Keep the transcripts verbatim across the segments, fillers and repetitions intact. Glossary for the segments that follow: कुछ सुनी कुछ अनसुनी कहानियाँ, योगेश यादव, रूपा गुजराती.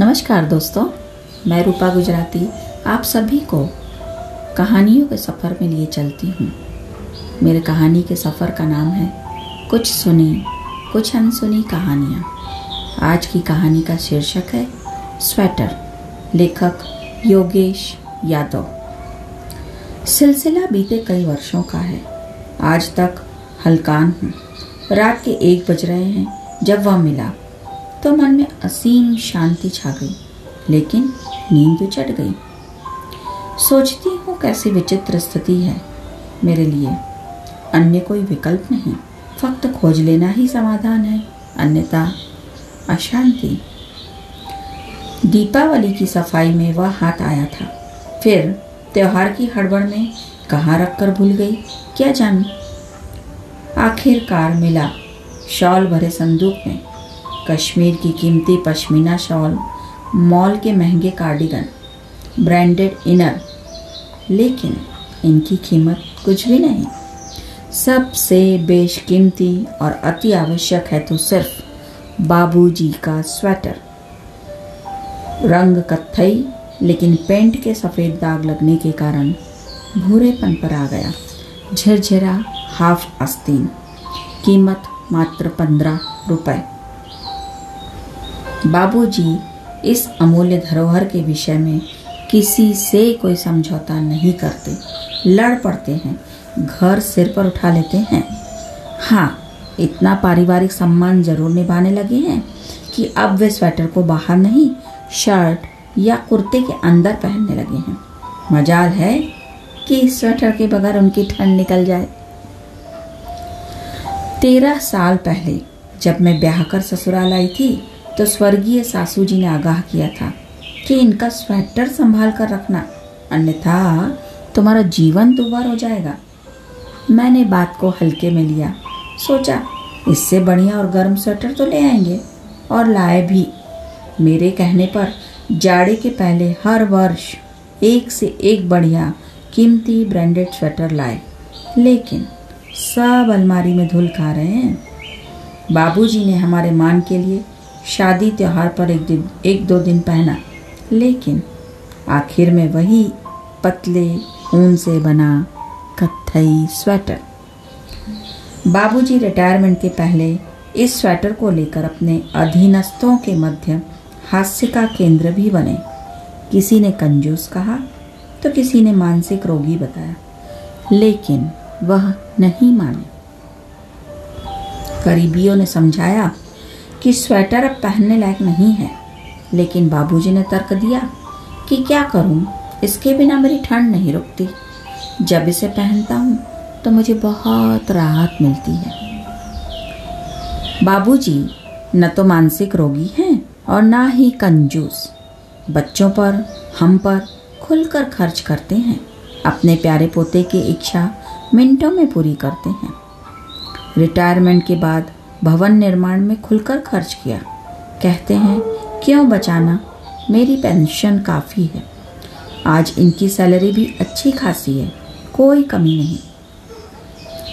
नमस्कार दोस्तों, मैं रूपा गुजराती आप सभी को कहानियों के सफ़र में लिए चलती हूँ। मेरे कहानी के सफ़र का नाम है कुछ सुनी कुछ अनसुनी कहानियाँ। आज की कहानी का शीर्षक है स्वेटर, लेखक योगेश यादव। सिलसिला बीते कई वर्षों का है। आज तक हलकान हूँ। रात के एक बज रहे हैं जब वह मिला तो मन में असीम शांति छा गई, लेकिन नींद भी चढ़ गई। सोचती हूँ कैसी विचित्र स्थिति है मेरे लिए। अन्य कोई विकल्प नहीं, फक्त खोज लेना ही समाधान है, अन्यथा अशांति। दीपावली की सफाई में वह हाथ आया था, फिर त्योहार की हड़बड़ में कहाँ रखकर भूल गई, क्या जान। आखिरकार मिला शॉल भरे संदूक में। कश्मीर की कीमती पश्मीना शॉल, मॉल के महंगे कार्डिगन, ब्रांडेड इनर, लेकिन इनकी कीमत कुछ भी नहीं। सबसे बेशकीमती और अति आवश्यक है तो सिर्फ बाबूजी का स्वेटर। रंग कत्थई, लेकिन पेंट के सफ़ेद दाग लगने के कारण भूरेपन पर आ गया। झरझरा हाफ आस्तीन, कीमत मात्र पंद्रह रुपए। बाबूजी इस अमूल्य धरोहर के विषय में किसी से कोई समझौता नहीं करते, लड़ पड़ते हैं, घर सिर पर उठा लेते हैं। हाँ, इतना पारिवारिक सम्मान जरूर निभाने लगे हैं कि अब वे स्वेटर को बाहर नहीं, शर्ट या कुर्ते के अंदर पहनने लगे हैं। मजाल है कि इस स्वेटर के बगैर उनकी ठंड निकल जाए। तेरह साल पहले जब मैं ब्याह कर ससुराल आई थी तो स्वर्गीय सासू जी ने आगाह किया था कि इनका स्वेटर संभाल कर रखना, अन्यथा तुम्हारा जीवन दुर्भर हो जाएगा। मैंने बात को हल्के में लिया, सोचा इससे बढ़िया और गर्म स्वेटर तो ले आएंगे, और लाए भी। मेरे कहने पर जाड़े के पहले हर वर्ष एक से एक बढ़िया कीमती ब्रांडेड स्वेटर लाए, लेकिन सब अलमारी में धूल खा रहे हैं। बाबूजी ने हमारे मान के लिए शादी त्योहार पर एक दिन एक दो दिन पहना, लेकिन आखिर में वही पतले ऊन से बना कत्थई स्वेटर। बाबूजी रिटायरमेंट के पहले इस स्वेटर को लेकर अपने अधीनस्थों के मध्य हास्य का केंद्र भी बने। किसी ने कंजूस कहा तो किसी ने मानसिक रोगी बताया, लेकिन वह नहीं माने। करीबियों ने समझाया कि स्वेटर अब पहनने लायक नहीं है, लेकिन बाबूजी ने तर्क दिया कि क्या करूं, इसके बिना मेरी ठंड नहीं रुकती। जब इसे पहनता हूं तो मुझे बहुत राहत मिलती है। बाबूजी न तो मानसिक रोगी हैं और ना ही कंजूस। बच्चों पर, हम पर खुलकर खर्च करते हैं, अपने प्यारे पोते की इच्छा मिनटों में पूरी करते हैं। रिटायरमेंट के बाद भवन निर्माण में खुलकर खर्च किया। कहते हैं क्यों बचाना, मेरी पेंशन काफ़ी है। आज इनकी सैलरी भी अच्छी खासी है, कोई कमी नहीं।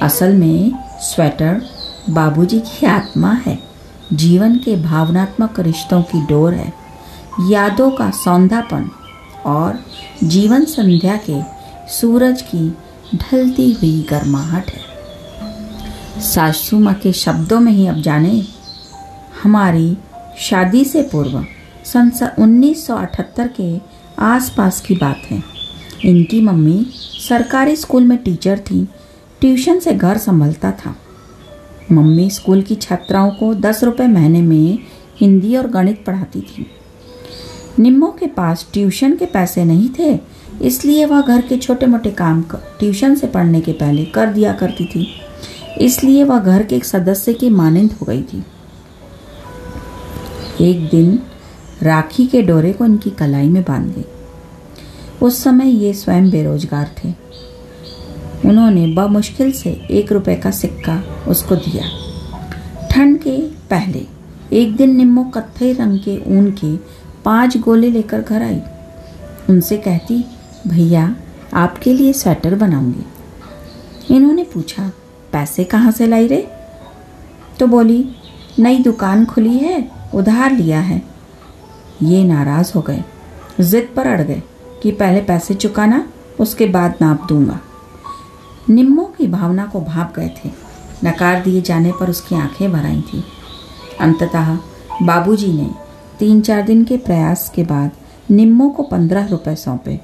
असल में स्वेटर बाबूजी की आत्मा है, जीवन के भावनात्मक रिश्तों की डोर है, यादों का सौंधापन और जीवन संध्या के सूरज की ढलती हुई गर्माहट है। सासू माँ के शब्दों में ही अब जाने, हमारी शादी से पूर्व सन उन्नीस सौ अठहत्तर के आसपास की बात है। इनकी मम्मी सरकारी स्कूल में टीचर थी, ट्यूशन से घर संभलता था। मम्मी स्कूल की छात्राओं को दस रुपये महीने में हिंदी और गणित पढ़ाती थी। निम्मो के पास ट्यूशन के पैसे नहीं थे, इसलिए वह घर के छोटे मोटे काम ट्यूशन से पढ़ने के पहले कर दिया करती थी। इसलिए वह घर के एक सदस्य की मानिंद हो गई थी। एक दिन राखी के डोरे को इनकी कलाई में बांध दी। उस समय ये स्वयं बेरोजगार थे। उन्होंने बमुश्किल से एक रुपए का सिक्का उसको दिया। ठंड के पहले एक दिन निम्मो कत्थई रंग के ऊन के पांच गोले लेकर घर आई। उनसे कहती, भैया आपके लिए स्वेटर बनाऊंगी। इन्होंने पूछा, पैसे कहाँ से लाई रे? तो बोली, नई दुकान खुली है, उधार लिया है। ये नाराज़ हो गए, ज़िद पर अड़ गए कि पहले पैसे चुकाना उसके बाद नाप दूंगा। निम्मों की भावना को भांप गए थे। नकार दिए जाने पर उसकी आंखें भर आई थीं। अंततः बाबूजी ने तीन चार दिन के प्रयास के बाद निम्मों को पंद्रह रुपए सौंपे।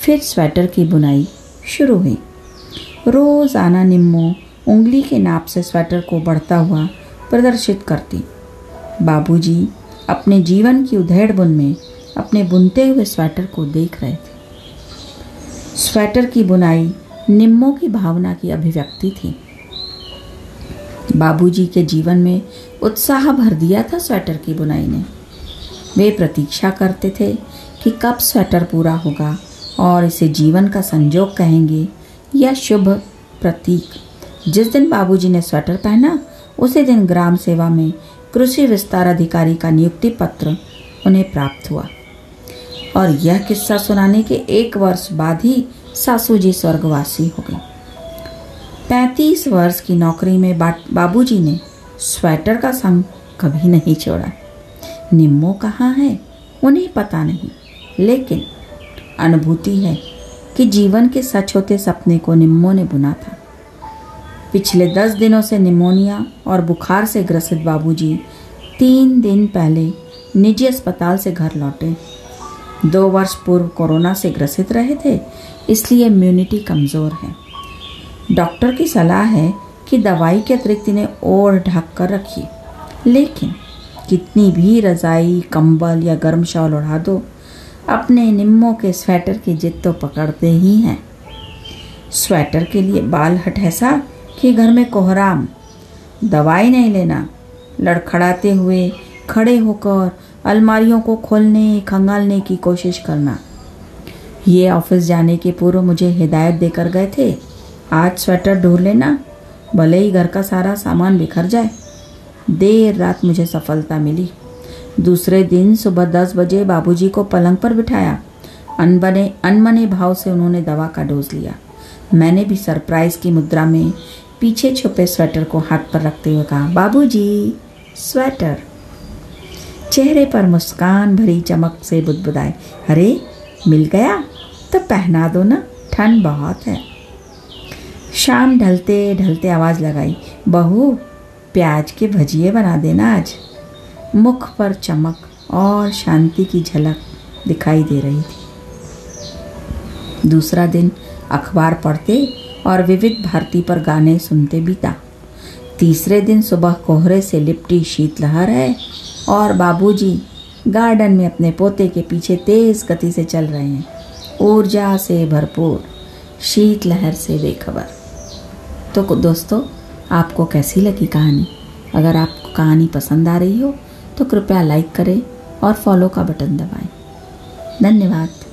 फिर स्वेटर की बुनाई शुरू हुई। रोज़ आना निम्मों उंगली के नाप से स्वेटर को बढ़ता हुआ प्रदर्शित करती। बाबूजी अपने जीवन की उधेड़ बुन में अपने बुनते हुए स्वेटर को देख रहे थे। स्वेटर की बुनाई निम्मों की भावना की अभिव्यक्ति थी। बाबूजी के जीवन में उत्साह भर दिया था स्वेटर की बुनाई ने। वे प्रतीक्षा करते थे कि कब स्वेटर पूरा होगा और इसे जीवन का संजोग कहेंगे या शुभ प्रतीक। जिस दिन बाबूजी ने स्वेटर पहना, उसी दिन ग्राम सेवा में कृषि विस्तार अधिकारी का नियुक्ति पत्र उन्हें प्राप्त हुआ। और यह किस्सा सुनाने के एक वर्ष बाद ही सासू जी स्वर्गवासी हो गए। पैंतीस वर्ष की नौकरी में बाबूजी ने स्वेटर का संग कभी नहीं छोड़ा। निम्मो कहाँ है उन्हें पता नहीं, लेकिन अनुभूति है कि जीवन के सच होते सपने को निम्मो ने बुना था। पिछले दस दिनों से निमोनिया और बुखार से ग्रसित बाबूजी तीन दिन पहले निजी अस्पताल से घर लौटे। दो वर्ष पूर्व कोरोना से ग्रसित रहे थे, इसलिए इम्यूनिटी कमज़ोर है। डॉक्टर की सलाह है कि दवाई के अतिरिक्त इन्हें ओढ़ ढक कर रखिए, लेकिन कितनी भी रज़ाई, कंबल या गर्म शॉल ओढ़ा दो, अपने निम्मों के स्वेटर की जिद तो पकड़ते ही हैं। स्वेटर के लिए बाल हठैसा कि घर में कोहराम। दवाई नहीं लेना। लड़खड़ाते हुए खड़े होकर अलमारियों को खोलने खंगालने की कोशिश करना। ये ऑफिस जाने के पूर्व मुझे हिदायत देकर गए थे, आज स्वेटर ढूंढ लेना, भले ही घर का सारा सामान बिखर जाए। देर रात मुझे सफलता मिली। दूसरे दिन सुबह दस बजे बाबूजी को पलंग पर बिठाया। अनबने अनमने भाव से उन्होंने दवा का डोज लिया। मैंने भी सरप्राइज़ की मुद्रा में पीछे छुपे स्वेटर को हाथ पर रखते हुए कहा, बाबूजी स्वेटर। चेहरे पर मुस्कान भरी चमक से बुदबुदाए, अरे मिल गया, तो पहना दो ना, ठंड बहुत है। शाम ढलते ढलते आवाज़ लगाई, बहू प्याज के भजिए बना देना आज। मुख पर चमक और शांति की झलक दिखाई दे रही थी। दूसरा दिन अखबार पढ़ते और विविध भारती पर गाने सुनते बीता। तीसरे दिन सुबह कोहरे से लिपटी शीतलहर है और बाबूजी गार्डन में अपने पोते के पीछे तेज़ गति से चल रहे हैं, ऊर्जा से भरपूर, शीतलहर से बेखबर। तो दोस्तों, आपको कैसी लगी कहानी? अगर आपको कहानी पसंद आ रही हो तो कृपया लाइक करें और फॉलो का बटन दबाएं। धन्यवाद।